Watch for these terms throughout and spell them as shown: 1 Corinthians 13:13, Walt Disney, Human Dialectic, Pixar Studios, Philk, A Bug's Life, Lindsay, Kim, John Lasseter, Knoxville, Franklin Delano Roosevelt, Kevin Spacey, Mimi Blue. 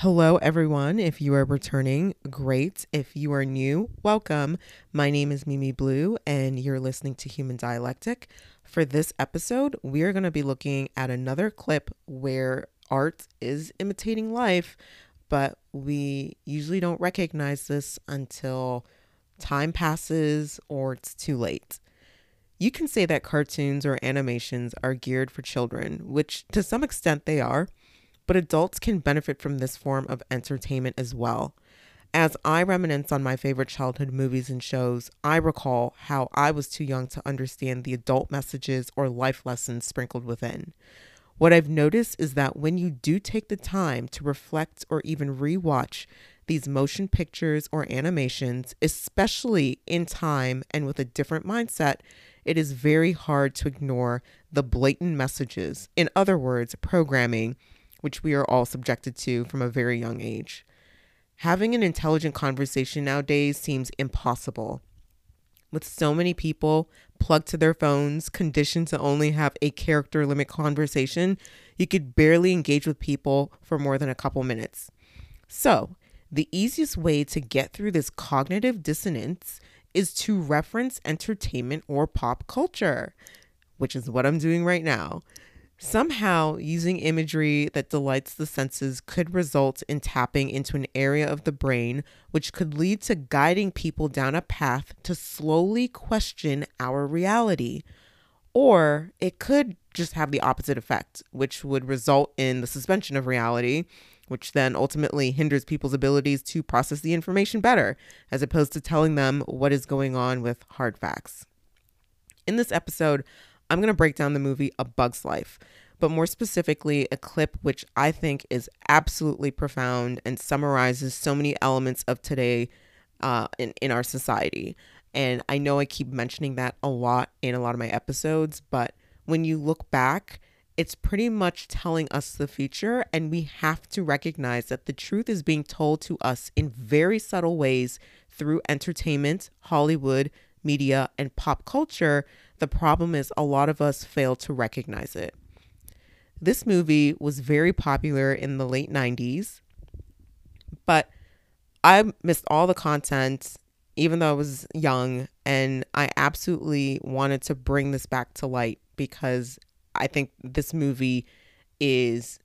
Hello, everyone. If you are returning, great. If you are new, welcome. My name is Mimi Blue, and you're listening to Human Dialectic. For this episode, we are going to be looking at another clip where art is imitating life, but we usually don't recognize this until time passes or it's too late. You can say that cartoons or animations are geared for children, which to some extent they are. But adults can benefit from this form of entertainment as well. As I reminisce on my favorite childhood movies and shows, I recall how I was too young to understand the adult messages or life lessons sprinkled within. What I've noticed is that when you do take the time to reflect or even rewatch these motion pictures or animations, especially in time and with a different mindset, it is very hard to ignore the blatant messages. In other words, programming, which we are all subjected to from a very young age. Having an intelligent conversation nowadays seems impossible. With so many people plugged to their phones, conditioned to only have a character limit conversation, you could barely engage with people for more than a couple minutes. So, the easiest way to get through this cognitive dissonance is to reference entertainment or pop culture, which is what I'm doing right now. Somehow, using imagery that delights the senses could result in tapping into an area of the brain, which could lead to guiding people down a path to slowly question our reality. Or it could just have the opposite effect, which would result in the suspension of reality, which then ultimately hinders people's abilities to process the information better, as opposed to telling them what is going on with hard facts. In this episode, I'm going to break down the movie A Bug's Life, but more specifically, a clip which I think is absolutely profound and summarizes so many elements of today in our society. And I know I keep mentioning that a lot in a lot of my episodes, but when you look back, it's pretty much telling us the future, and we have to recognize that the truth is being told to us in very subtle ways through entertainment, Hollywood, media, and pop culture. The problem is a lot of us fail to recognize it. This movie was very popular in the late 90s, but I missed all the content, even though I was young, and I absolutely wanted to bring this back to light because I think this movie is,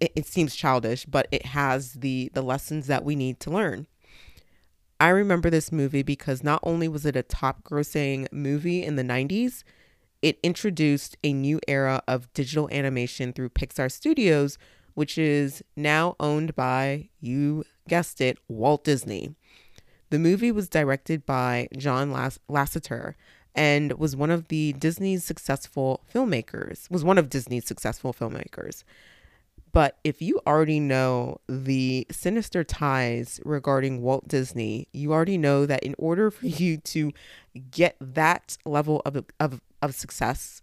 it seems childish, but it has the lessons that we need to learn. I remember this movie because not only was it a top-grossing movie in the 90s, it introduced a new era of digital animation through Pixar Studios, which is now owned by, you guessed it, Walt Disney. The movie was directed by John Lasseter and was one of Disney's successful filmmakers. But if you already know the sinister ties regarding Walt Disney, you already know that in order for you to get that level of success,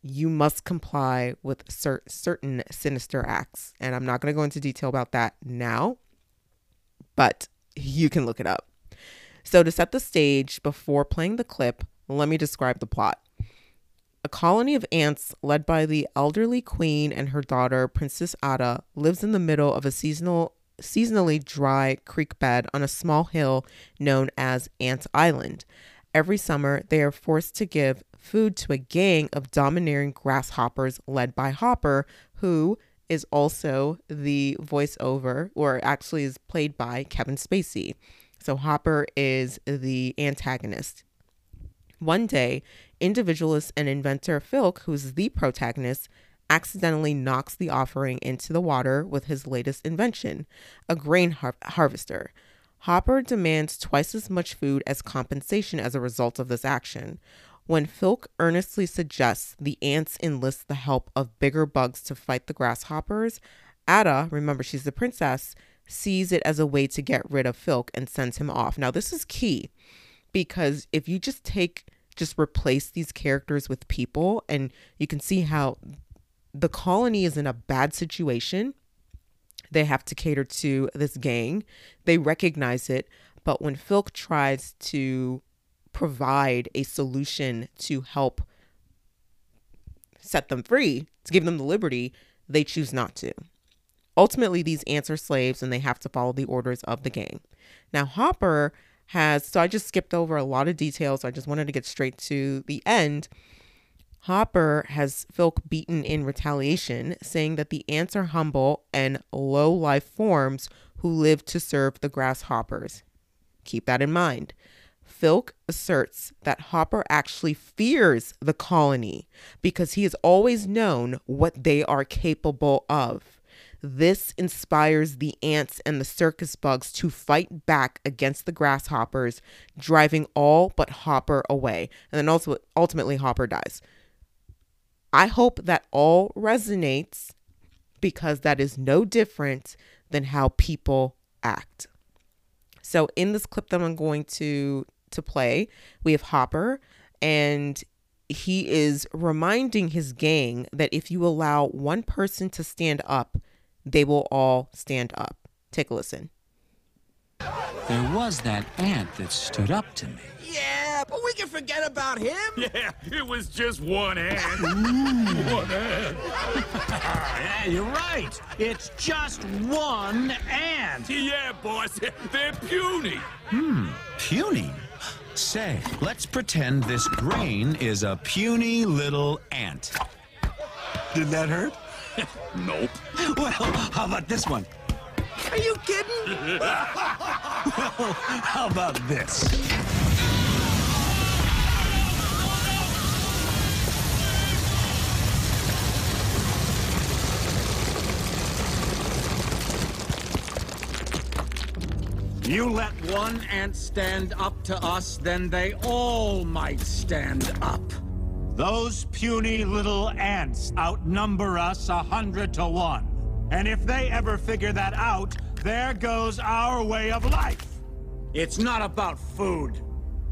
you must comply with certain sinister acts. And I'm not going to go into detail about that now, but you can look it up. So to set the stage before playing the clip, let me describe the plot. A colony of ants led by the elderly queen and her daughter, Princess Ada, lives in the middle of a seasonally dry creek bed on a small hill known as Ant Island. Every summer, they are forced to give food to a gang of domineering grasshoppers led by Hopper, who is also the voiceover, or actually is played by Kevin Spacey. So Hopper is the antagonist. One day, individualist and inventor Philk, who's the protagonist, accidentally knocks the offering into the water with his latest invention, a grain harvester. Hopper demands twice as much food as compensation as a result of this action. When Philk earnestly suggests the ants enlist the help of bigger bugs to fight the grasshoppers, Ada, remember she's the princess, sees it as a way to get rid of Philk and sends him off. Now this is key. Because if you just replace these characters with people, and you can see how the colony is in a bad situation. They have to cater to this gang. They recognize it. But when Philk tries to provide a solution to help set them free, to give them the liberty, they choose not to. Ultimately, these ants are slaves and they have to follow the orders of the gang. Now, Hopper has, so I just skipped over a lot of details. So I just wanted to get straight to the end. Hopper has Filk beaten in retaliation, saying that the ants are humble and low life forms who live to serve the grasshoppers. Keep that in mind. Filk asserts that Hopper actually fears the colony because he has always known what they are capable of. This inspires the ants and the circus bugs to fight back against the grasshoppers, driving all but Hopper away. And then also ultimately Hopper dies. I hope that all resonates because that is no different than how people act. So in this clip that I'm going to play, we have Hopper, and he is reminding his gang that if you allow one person to stand up, they will all stand up. Take a listen. There was that ant that stood up to me. Yeah, but we can forget about him. Yeah, it was just one ant. One ant. Yeah, you're right. It's just one ant. Yeah, boss, they're puny. Puny? Say, let's pretend this grain is a puny little ant. Did that hurt? Nope. Well, how about this one? Are you kidding? Well, how about this? You let one ant stand up to us, then they all might stand up. Those puny little ants outnumber us 100 to 1. And if they ever figure that out, there goes our way of life. It's not about food.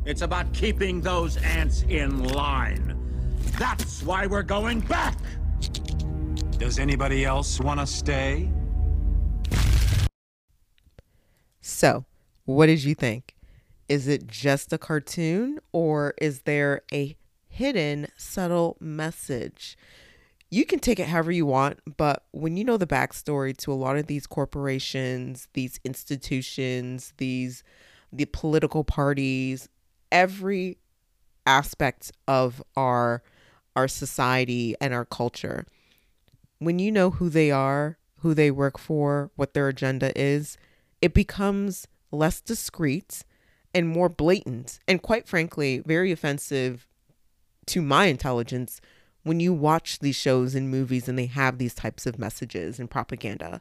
It's about keeping those ants in line. That's why we're going back. Does anybody else want to stay? So, what did you think? Is it just a cartoon, or is there a hidden, subtle message? You can take it however you want, but when you know the backstory to a lot of these corporations, these institutions, the political parties, every aspect of our society and our culture, when you know who they are, who they work for, what their agenda is, it becomes less discreet and more blatant, and quite frankly, very offensive to my intelligence when you watch these shows and movies and they have these types of messages and propaganda.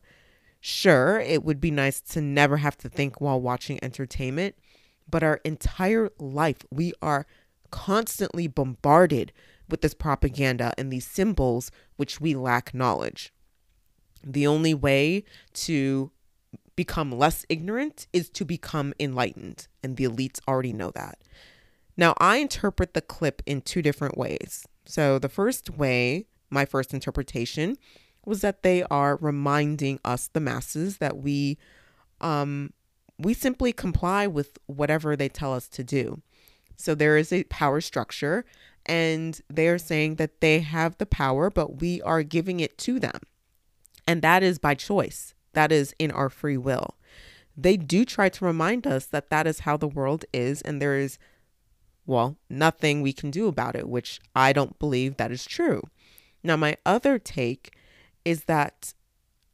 Sure, it would be nice to never have to think while watching entertainment, but our entire life, we are constantly bombarded with this propaganda and these symbols, which we lack knowledge. The only way to become less ignorant is to become enlightened, and the elites already know that. Now, I interpret the clip in two different ways. So the first way, my first interpretation, was that they are reminding us, the masses, that we simply comply with whatever they tell us to do. So there is a power structure, and they are saying that they have the power, but we are giving it to them. And that is by choice. That is in our free will. They do try to remind us that that is how the world is, and there is, well, nothing we can do about it, which I don't believe that is true. Now, my other take is that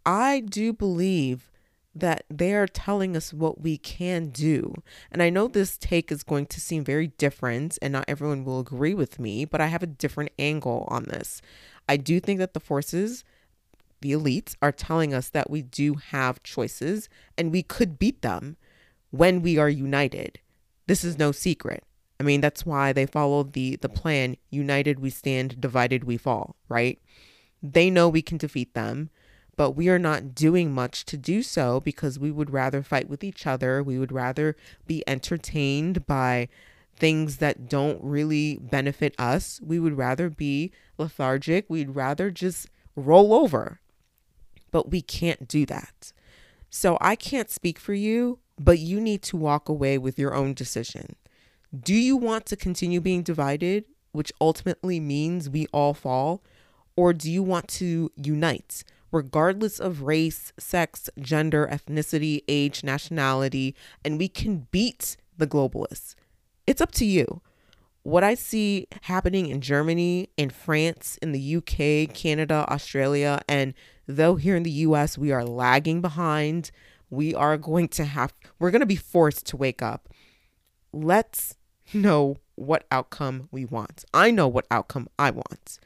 I do believe that they are telling us what we can do. And I know this take is going to seem very different and not everyone will agree with me, but I have a different angle on this. I do think that the forces, the elites, are telling us that we do have choices and we could beat them when we are united. This is no secret. I mean, that's why they follow the plan, united we stand, divided we fall, right? They know we can defeat them, but we are not doing much to do so because we would rather fight with each other. We would rather be entertained by things that don't really benefit us. We would rather be lethargic. We'd rather just roll over, but we can't do that. So I can't speak for you, but you need to walk away with your own decision. Do you want to continue being divided, which ultimately means we all fall? Or do you want to unite, regardless of race, sex, gender, ethnicity, age, nationality, and we can beat the globalists. It's up to you. What I see happening in Germany, in France, in the UK, Canada, Australia, and though here in the US we are lagging behind, we're going to be forced to wake up. Let's know what outcome we want. I know what outcome I want,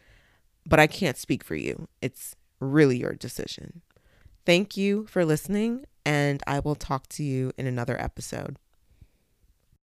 but I can't speak for you. It's really your decision. Thank you for listening, and I will talk to you in another episode.